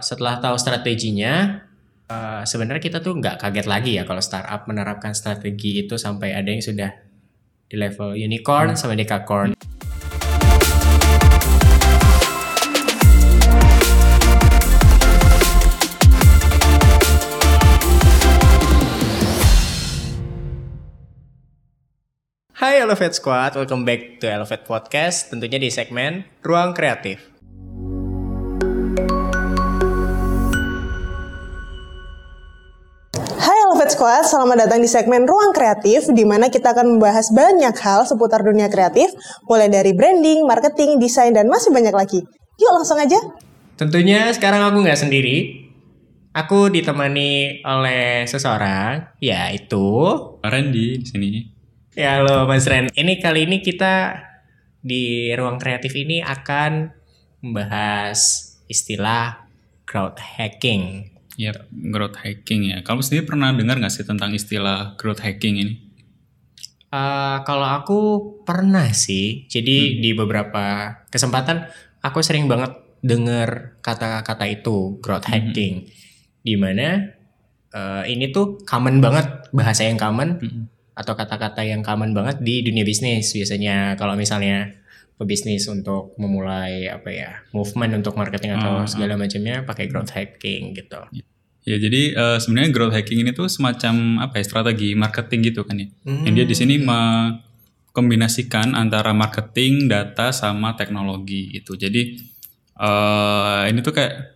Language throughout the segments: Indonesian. setelah tahu strateginya, sebenarnya kita tuh nggak kaget lagi ya kalau startup menerapkan strategi itu sampai ada yang sudah di level unicorn sama dekakorn. Hai Elevate Squad, welcome back to Elevate Podcast, tentunya di segmen Ruang Kreatif. Hai Elevate Squad, selamat datang di segmen Ruang Kreatif, di mana kita akan membahas banyak hal seputar dunia kreatif, mulai dari branding, marketing, desain, dan masih banyak lagi. Yuk langsung aja. Tentunya sekarang aku nggak sendiri. Aku ditemani oleh seseorang, yaitu Randy di sini. Ya, halo Mas Ren. Ini kali ini kita di Ruang Kreatif ini akan membahas istilah growth hacking. Iya, growth hacking ya. Kamu sendiri pernah dengar nggak sih tentang istilah growth hacking ini? Kalau aku pernah sih. Jadi di beberapa kesempatan aku sering banget dengar kata-kata itu, growth hacking. Dimana ini tuh common banget, bahasa yang common. Atau kata-kata yang common banget di dunia bisnis. Biasanya kalau misalnya pebisnis untuk memulai movement untuk marketing atau segala macamnya pakai growth hacking gitu. Ya, jadi sebenarnya growth hacking ini tuh semacam strategi marketing gitu kan ya. Yang dia di sini mengkombinasikan antara marketing, data sama teknologi gitu. Jadi ini tuh kayak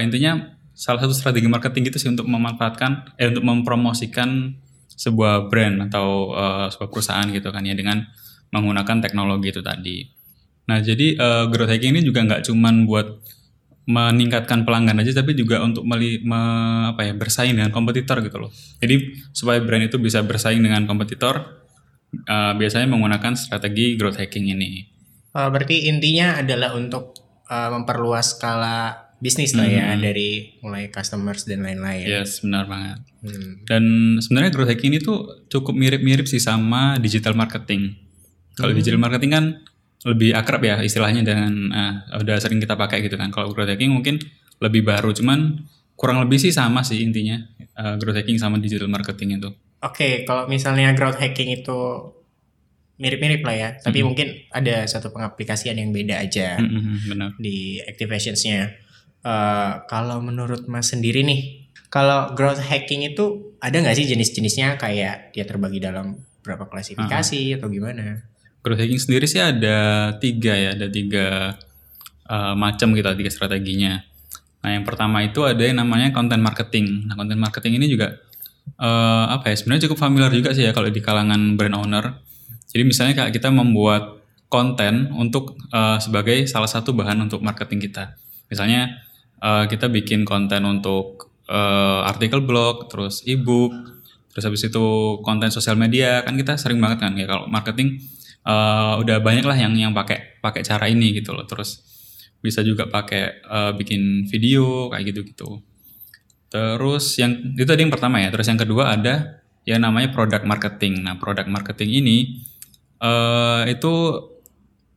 intinya salah satu strategi marketing gitu sih untuk memanfaatkan untuk mempromosikan sebuah brand atau sebuah perusahaan gitu kan ya, dengan menggunakan teknologi itu tadi. Nah, jadi growth hacking ini juga nggak cuman buat meningkatkan pelanggan aja, tapi juga untuk bersaing dengan kompetitor gitu loh. Jadi supaya brand itu bisa bersaing dengan kompetitor, biasanya menggunakan strategi growth hacking ini. Berarti intinya adalah untuk memperluas skala bisnis lah ya, dari mulai customers dan lain-lain. Yes, benar banget. Dan sebenarnya growth hacking ini tuh cukup mirip-mirip sih sama digital marketing. Kalau digital marketing kan lebih akrab ya istilahnya, dan udah sering kita pakai gitu kan. Kalau growth hacking mungkin lebih baru, cuman kurang lebih sih sama sih intinya, growth hacking sama digital marketing itu. Oke, kalau misalnya growth hacking itu mirip-mirip lah ya, tapi mungkin ada satu pengaplikasian yang beda aja benar. Di activations-nya. Kalau menurut Mas sendiri nih, kalau growth hacking itu ada nggak sih jenis-jenisnya, kayak dia terbagi dalam berapa klasifikasi atau gimana? Growth hacking sendiri sih ada tiga macam gitu, tiga strateginya. Nah, yang pertama itu ada yang namanya content marketing. Nah, content marketing ini juga sebenarnya cukup familiar juga sih ya kalau di kalangan brand owner. Jadi misalnya kayak kita membuat konten untuk sebagai salah satu bahan untuk marketing kita. Misalnya kita bikin konten untuk artikel blog, terus e-book, terus habis itu konten sosial media. Kan kita sering banget kan ya kalau marketing, udah banyak lah yang pakai cara ini gitu loh. Terus bisa juga pakai bikin video kayak gitu-gitu. Terus yang itu tadi yang pertama ya. Terus yang kedua ada yang namanya product marketing. Nah, product marketing ini itu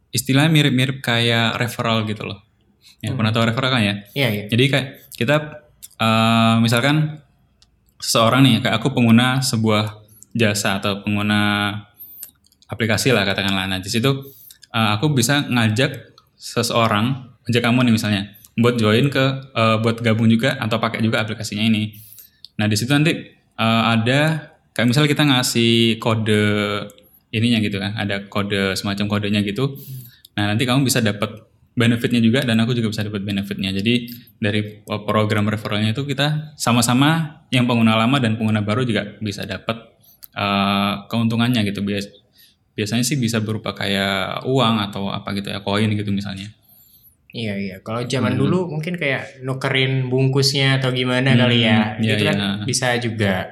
istilahnya mirip-mirip kayak referral gitu loh. Ya, pernah tahu referral kan ya? Iya, iya. Jadi kayak kita misalkan seseorang nih, kayak aku pengguna sebuah jasa atau pengguna aplikasi lah katakanlah. Nah, di situ aku bisa ngajak kamu nih misalnya buat join ke buat gabung juga atau pakai juga aplikasinya ini. Nah, di situ nanti ada kayak misalnya kita ngasih kode ininya gitu kan, ada kode semacam kodenya gitu. Nah, nanti kamu bisa dapat benefitnya juga, dan aku juga bisa dapat benefitnya. Jadi dari program referralnya itu kita sama-sama, yang pengguna lama dan pengguna baru juga bisa dapat keuntungannya gitu. Biasanya sih bisa berupa kayak uang atau apa gitu ya, koin gitu misalnya. Iya. Kalau zaman dulu mungkin kayak nukerin bungkusnya atau gimana kali ya. Itu kan bisa juga.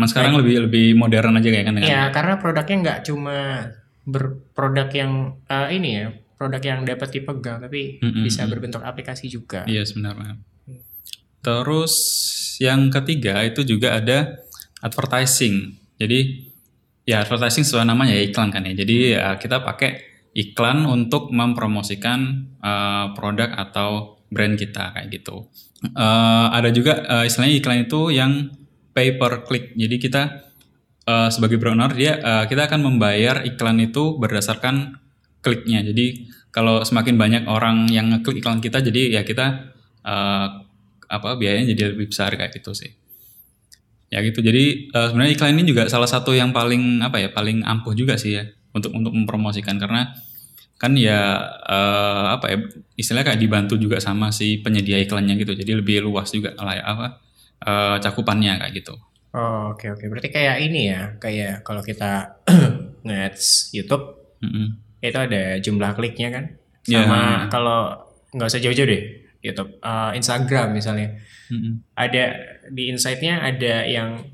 Sekarang lebih modern aja kayak kan. Iya, karena produknya nggak cuma berproduk yang ini ya, produk yang dapat dipegang, tapi bisa berbentuk aplikasi juga. Iya, sebenarnya. Terus yang ketiga itu juga ada advertising. Jadi ya advertising sesuai namanya ya, iklan kan ya. Jadi kita pakai iklan untuk mempromosikan produk atau brand kita kayak gitu. Ada juga istilahnya iklan itu yang pay per click. Jadi kita sebagai brand owner kita akan membayar iklan itu berdasarkan kliknya. Jadi kalau semakin banyak orang yang ngeklik iklan kita, jadi ya kita biayanya jadi lebih besar kayak gitu sih. Ya gitu. Jadi sebenarnya iklan ini juga salah satu yang paling paling ampuh juga sih ya untuk mempromosikan, karena kan ya istilahnya kayak dibantu juga sama si penyedia iklannya gitu. Jadi lebih luas juga cakupannya kayak gitu. Oh, oke. Berarti kayak ini ya, kayak kalau kita nge-ads YouTube, itu ada jumlah kliknya kan. Sama kalau enggak usah jauh-jauh deh. YouTube, Instagram misalnya, ada di insight-nya ada yang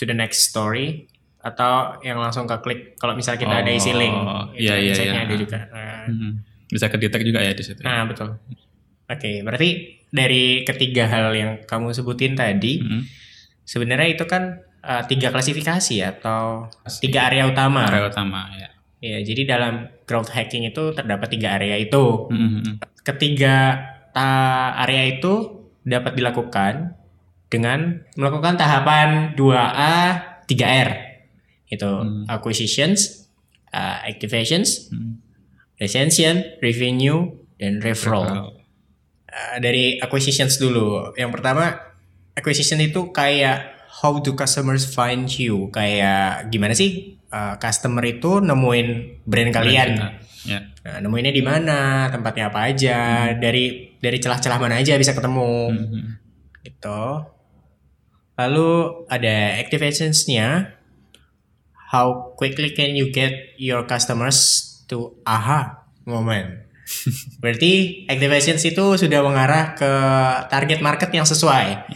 to the next story atau yang langsung ke klik. Kalau misalnya kita ada isi link, insight-nya ada juga. Bisa kedetek juga ya di situ. Nah betul. Oke, berarti dari ketiga hal yang kamu sebutin tadi, sebenarnya itu kan tiga klasifikasi atau tiga area utama. Area utama ya. Ya, jadi dalam growth hacking itu terdapat tiga area itu. Ketiga area itu dapat dilakukan dengan melakukan tahapan 2A, 3R. Itu acquisitions, activations, retention, revenue, dan referral. Dari acquisitions dulu. Yang pertama, acquisition itu kayak how do customers find you? Kayak gimana sih? Customer itu nemuin brand kalian, nah, nemuinnya di mana, tempatnya apa aja, dari celah-celah mana aja bisa ketemu, gitu. Lalu ada activationsnya, how quickly can you get your customers to aha moment. Berarti activations itu sudah mengarah ke target market yang sesuai,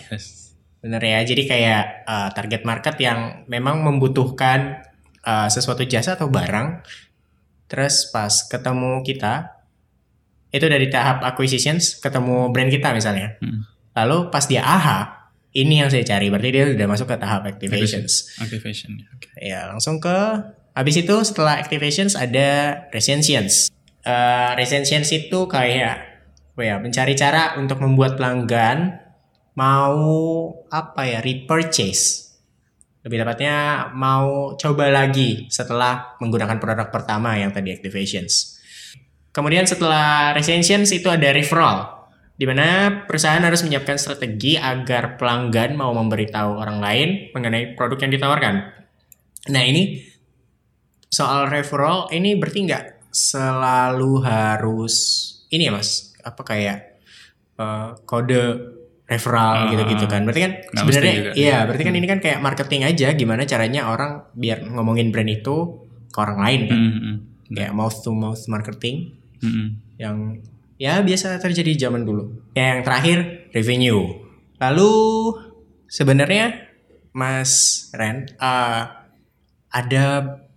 bener ya? Jadi kayak target market yang memang membutuhkan sesuatu jasa atau barang. Terus pas ketemu kita, itu dari tahap acquisitions ketemu brand kita misalnya. Lalu pas dia aha, ini yang saya cari. Berarti dia sudah masuk ke tahap activations. Ya langsung ke, habis itu setelah activations ada recensions. Recensions itu kayak mencari cara untuk membuat pelanggan mau repurchase. Lebih tepatnya mau coba lagi setelah menggunakan produk pertama yang tadi activations. Kemudian setelah recensions itu ada referral, di mana perusahaan harus menyiapkan strategi agar pelanggan mau memberitahu orang lain mengenai produk yang ditawarkan. Nah ini soal referral ini berarti nggak selalu harus ini ya mas? Apa kayak kode referral gitu-gitu kan. Berarti kan sebenarnya berarti kan ini kan kayak marketing aja, gimana caranya orang biar ngomongin brand itu ke orang lain kan. Kayak mouth to mouth marketing. Yang ya biasa terjadi zaman dulu. Yang terakhir revenue. Lalu sebenarnya Mas Ren ada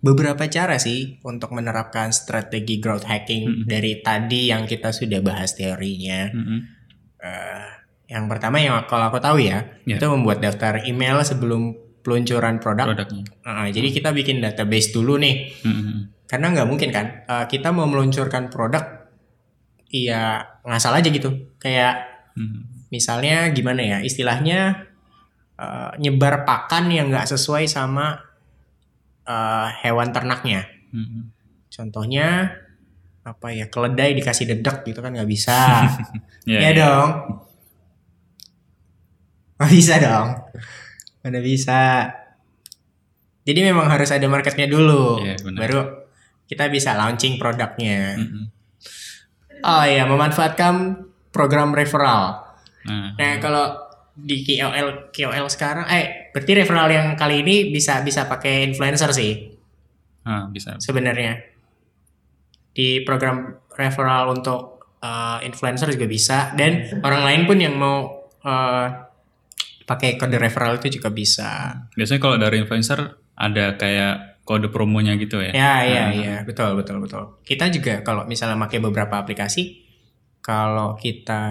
beberapa cara sih untuk menerapkan strategi growth hacking dari tadi yang kita sudah bahas teorinya. Yang pertama yang kalau aku tahu itu membuat daftar email sebelum peluncuran produknya. Jadi kita bikin database dulu nih, karena nggak mungkin kan kita mau meluncurkan produk, ngasal aja gitu. Kayak misalnya gimana ya istilahnya nyebar pakan yang nggak sesuai sama hewan ternaknya. Contohnya keledai dikasih dedak gitu kan nggak bisa. Dong. Nggak bisa dong. Mana bisa. Jadi memang harus ada marketnya dulu, baru kita bisa launching produknya. Memanfaatkan program referral. Nah kalau di KOL sekarang berarti referral yang kali ini bisa pakai influencer sih. Bisa sebenarnya. Di program referral untuk influencer juga bisa, dan orang lain pun yang mau pakai kode referral itu juga bisa. Biasanya kalau dari influencer ada kayak kode promonya gitu ya. Betul. Kita juga kalau misalnya pakai beberapa aplikasi, kalau kita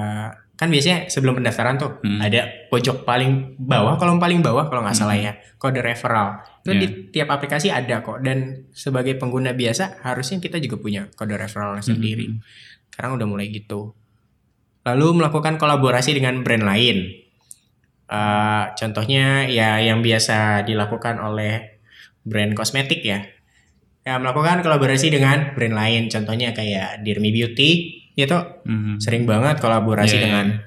kan biasanya sebelum pendaftaran tuh ada pojok paling bawah, kolom paling bawah kalau nggak salah ya, kode referral. Itu di tiap aplikasi ada kok, dan sebagai pengguna biasa harusnya kita juga punya kode referral sendiri. Sekarang udah mulai gitu. lalu melakukan kolaborasi dengan brand lain. Contohnya ya yang biasa dilakukan oleh brand kosmetik ya melakukan kolaborasi dengan brand lain, contohnya kayak Dirmi Beauty gitu, sering banget kolaborasi dengan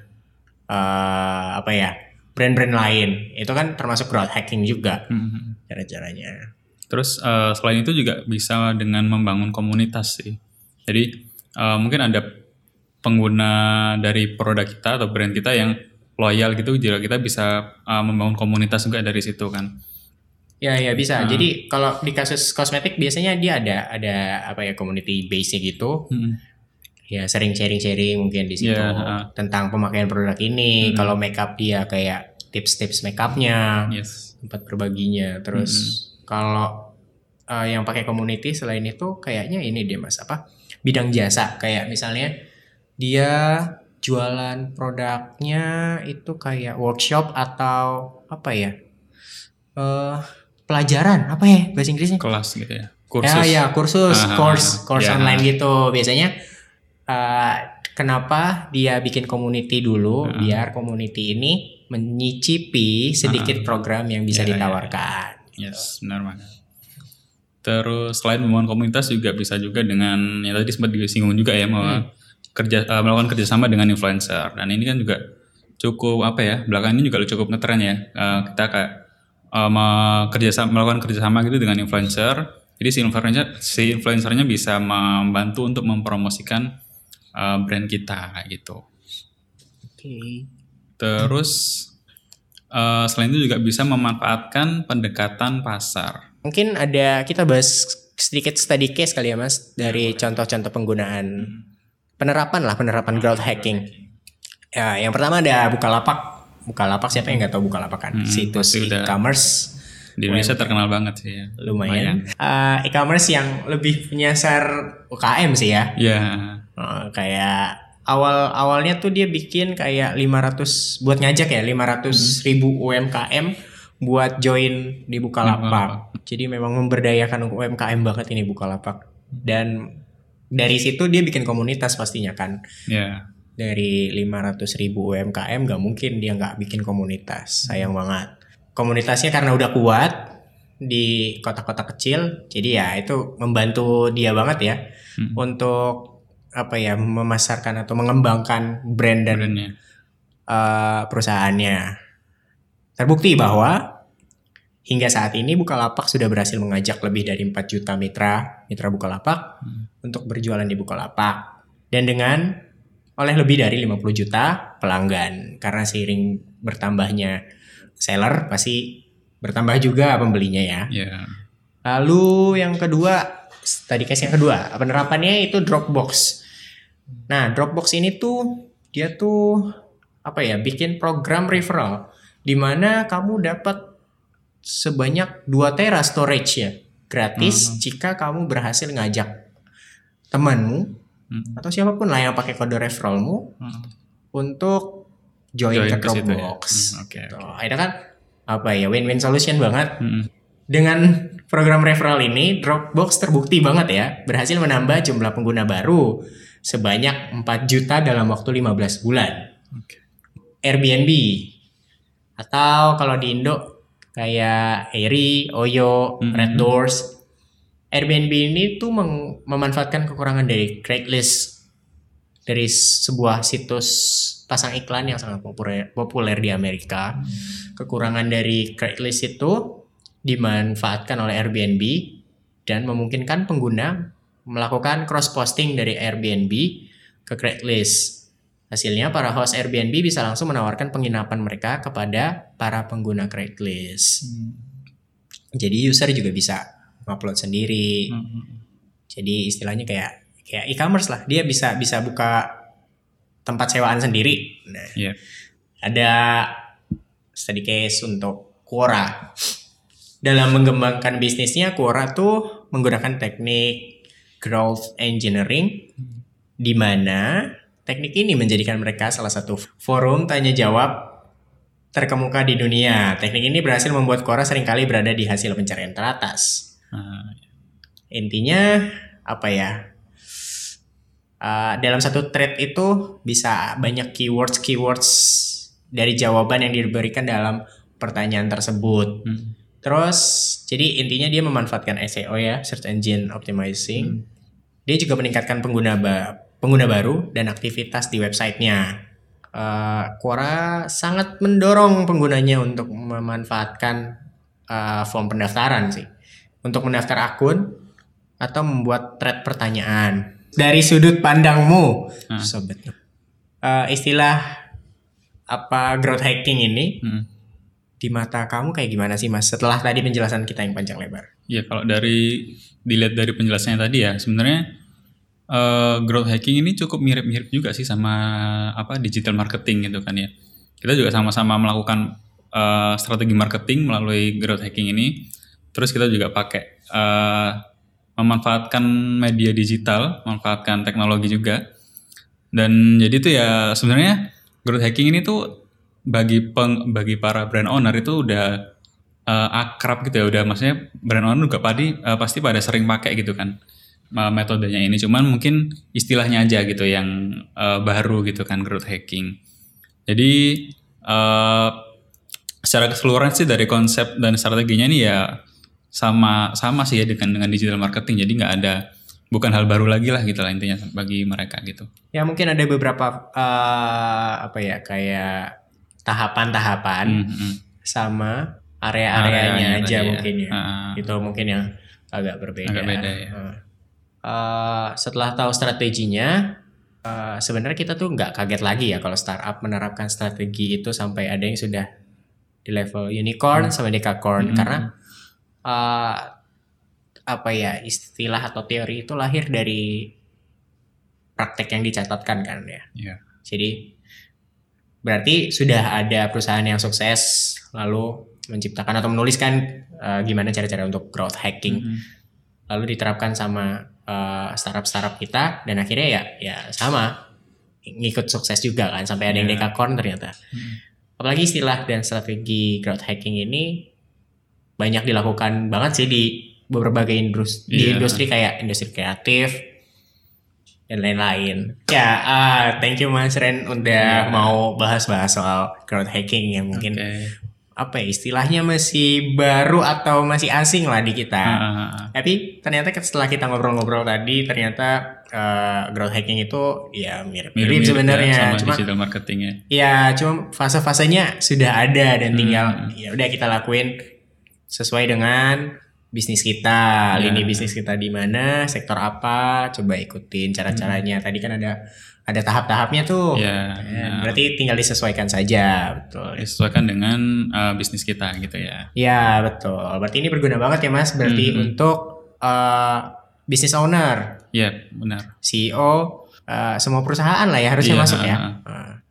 brand-brand lain. Itu kan termasuk crowd hacking juga cara-caranya. Terus selain itu juga bisa dengan membangun komunitas sih. Jadi mungkin ada pengguna dari produk kita atau brand kita yang loyal gitu, jadi kita bisa membangun komunitas juga dari situ kan. Ya bisa. Jadi kalau di kasus kosmetik biasanya dia ada community base-nya gitu. Ya sering sharing-sharing mungkin di situ tentang pemakaian produk ini. Kalau makeup dia kayak tips-tips makeupnya, tempat berbaginya. Terus kalau yang pakai community selain itu kayaknya ini dia Mas bidang jasa, kayak misalnya dia jualan produknya itu kayak workshop atau pelajaran bahasa Inggrisnya, kelas gitu ya, kursus course online gitu biasanya. Kenapa dia bikin community dulu, biar community ini menyicipi sedikit program yang bisa ditawarkan. Yes, benar banget. Terus selain membangun komunitas juga bisa juga dengan yang tadi sempat disinggung juga ya, melakukan kerjasama dengan influencer. Dan ini kan juga cukup belakangan ini juga cukup ngetren ya, kita kayak melakukan kerjasama gitu dengan influencer. Jadi si influencernya bisa membantu untuk mempromosikan brand kita gitu. Okay. Terus selain itu juga bisa memanfaatkan pendekatan pasar. Mungkin ada kita bahas sedikit study case kali ya Mas, dari contoh-contoh penggunaan penerapan crowd hacking. Ya, yang pertama ada Bukalapak. Bukalapak siapa yang nggak tahu Bukalapak kan? Situs e-commerce di Indonesia terkenal banget sih ya. Lumayan. E-commerce yang lebih menyasar UKM sih ya. Iya. Kayak awalnya tuh dia bikin kayak 500 buat ngajak ya 500.000 UMKM buat join di Bukalapak. Jadi memang memberdayakan UMKM banget ini Bukalapak. Dan dari situ dia bikin komunitas pastinya kan. Iya. Dari 500.000 UMKM gak mungkin dia gak bikin komunitas. Sayang banget. Komunitasnya karena udah kuat di kota-kota kecil, jadi ya itu membantu dia banget ya untuk memasarkan atau mengembangkan brand dan perusahaannya. Terbukti bahwa hingga saat ini Bukalapak sudah berhasil mengajak lebih dari 4 juta mitra Bukalapak untuk berjualan di Bukalapak. Dan dengan oleh lebih dari 50 juta pelanggan. Karena seiring bertambahnya seller pasti bertambah juga pembelinya ya. Yeah. Lalu yang kedua, tadi case yang kedua, penerapannya itu Dropbox. Nah, Dropbox ini tuh dia tuh bikin program referral di mana kamu dapat sebanyak 2 tera storage ya, gratis jika kamu berhasil ngajak temanmu atau siapapun lah yang pakai kode referralmu untuk join ke Dropbox. Akhirnya kan win-win solution banget. Dengan program referral ini Dropbox terbukti banget ya berhasil menambah jumlah pengguna baru sebanyak 4 juta dalam waktu 15 bulan. Airbnb atau kalau di Indo kayak Airy, Oyo, Red Doors. Airbnb ini tuh memanfaatkan kekurangan dari Craigslist, dari sebuah situs pasang iklan yang sangat populer di Amerika. Kekurangan dari Craigslist itu dimanfaatkan oleh Airbnb dan memungkinkan pengguna melakukan cross-posting dari Airbnb ke Craigslist. Hasilnya para host Airbnb bisa langsung menawarkan penginapan mereka kepada para pengguna Craigslist. Jadi user juga bisa upload sendiri. Jadi istilahnya kayak e-commerce lah. Dia bisa buka tempat sewaan sendiri. Nah, ada study case untuk Quora. Dalam mengembangkan bisnisnya, Quora tuh menggunakan teknik growth engineering, di mana teknik ini menjadikan mereka salah satu forum tanya jawab terkemuka di dunia. Teknik ini berhasil membuat Quora seringkali berada di hasil pencarian teratas. Intinya dalam satu thread itu bisa banyak keywords dari jawaban yang diberikan dalam pertanyaan tersebut. Terus jadi intinya dia memanfaatkan SEO ya, search engine optimizing. Dia juga meningkatkan pengguna baru dan aktivitas di websitenya. Quora sangat mendorong penggunanya untuk memanfaatkan form pendaftaran sih, untuk mendaftar akun atau membuat thread pertanyaan. Dari sudut pandangmu, sobat, istilah apa growth hacking ini di mata kamu kayak gimana sih, Mas? Setelah tadi penjelasan kita yang panjang lebar. Iya, kalau dilihat dari penjelasannya tadi ya, sebenarnya growth hacking ini cukup mirip-mirip juga sih sama digital marketing gitu kan ya. Kita juga sama-sama melakukan strategi marketing melalui growth hacking ini. Terus kita juga pakai memanfaatkan media digital, memanfaatkan teknologi juga. Dan jadi itu ya sebenarnya growth hacking ini tuh bagi para brand owner itu udah akrab gitu ya. Udah, maksudnya brand owner juga pasti pada sering pakai gitu kan metodenya ini. Cuman mungkin istilahnya aja gitu yang baru gitu kan, growth hacking. Jadi secara keseluruhan sih dari konsep dan strateginya ini ya sama sih ya dengan digital marketing. Jadi nggak ada, bukan hal baru lagi lah gitu lah intinya bagi mereka gitu ya. Mungkin ada beberapa kayak tahapan-tahapan sama area-areanya aja mungkin ya. Itu mungkin yang agak beda ya. Setelah tahu strateginya, sebenarnya kita tuh nggak kaget lagi ya kalau startup menerapkan strategi itu sampai ada yang sudah di level unicorn sama decacorn, karena istilah atau teori itu lahir dari praktek yang dicatatkan kan ya. Jadi berarti sudah ada perusahaan yang sukses lalu menciptakan atau menuliskan gimana cara-cara untuk growth hacking, lalu diterapkan sama startup-startup kita, dan akhirnya ya sama ngikut sukses juga kan sampai ada yang decacorn ternyata. Apalagi istilah dan strategi growth hacking ini banyak dilakukan banget sih di berbagai industri, di industri kayak industri kreatif dan lain-lain. Thank you Mas Ren udah mau bahas-bahas soal crowd hacking yang mungkin istilahnya masih baru atau masih asing lah di kita. Tapi ternyata setelah kita ngobrol-ngobrol tadi ternyata crowd hacking itu ya mirip-mirip sebenarnya, ya, cuma digital marketing ya. Ya, cuma fase-fasenya sudah ada dan tinggal ya udah kita lakuin sesuai dengan bisnis kita, lini bisnis kita di mana, sektor apa, coba ikutin cara-caranya. Tadi kan ada tahap-tahapnya tuh. Berarti tinggal disesuaikan saja, betul. Disesuaikan dengan bisnis kita gitu ya. Ya, betul. Berarti ini berguna banget ya, Mas. Berarti untuk business owner. Iya, benar. CEO, semua perusahaan lah ya harusnya masuk ya.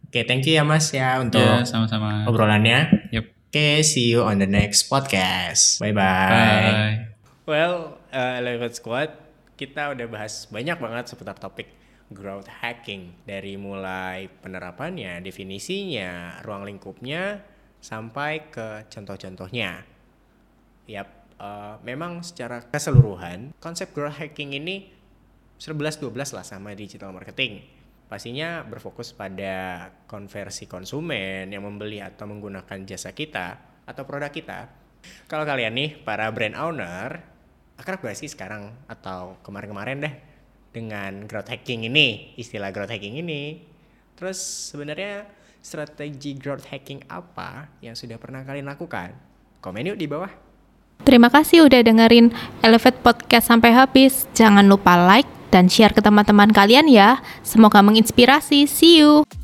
Oke, thank you ya, Mas ya untuk sama-sama obrolannya. Yep. Okay, see you on the next podcast. Bye-bye. Well, Elevate Squad, kita udah bahas banyak banget seputar topik growth hacking. Dari mulai penerapannya, definisinya, ruang lingkupnya, sampai ke contoh-contohnya. Memang secara keseluruhan, konsep growth hacking ini 11-12 lah sama digital marketing. Pastinya berfokus pada konversi konsumen yang membeli atau menggunakan jasa kita atau produk kita. Kalau kalian nih para brand owner, akrab gak sih sekarang atau kemarin-kemarin deh dengan growth hacking ini, istilah growth hacking ini? Terus sebenarnya strategi growth hacking apa yang sudah pernah kalian lakukan? Komen yuk di bawah. Terima kasih udah dengerin Elevate Podcast sampai habis. Jangan lupa like dan share ke teman-teman kalian ya. Semoga menginspirasi. See you!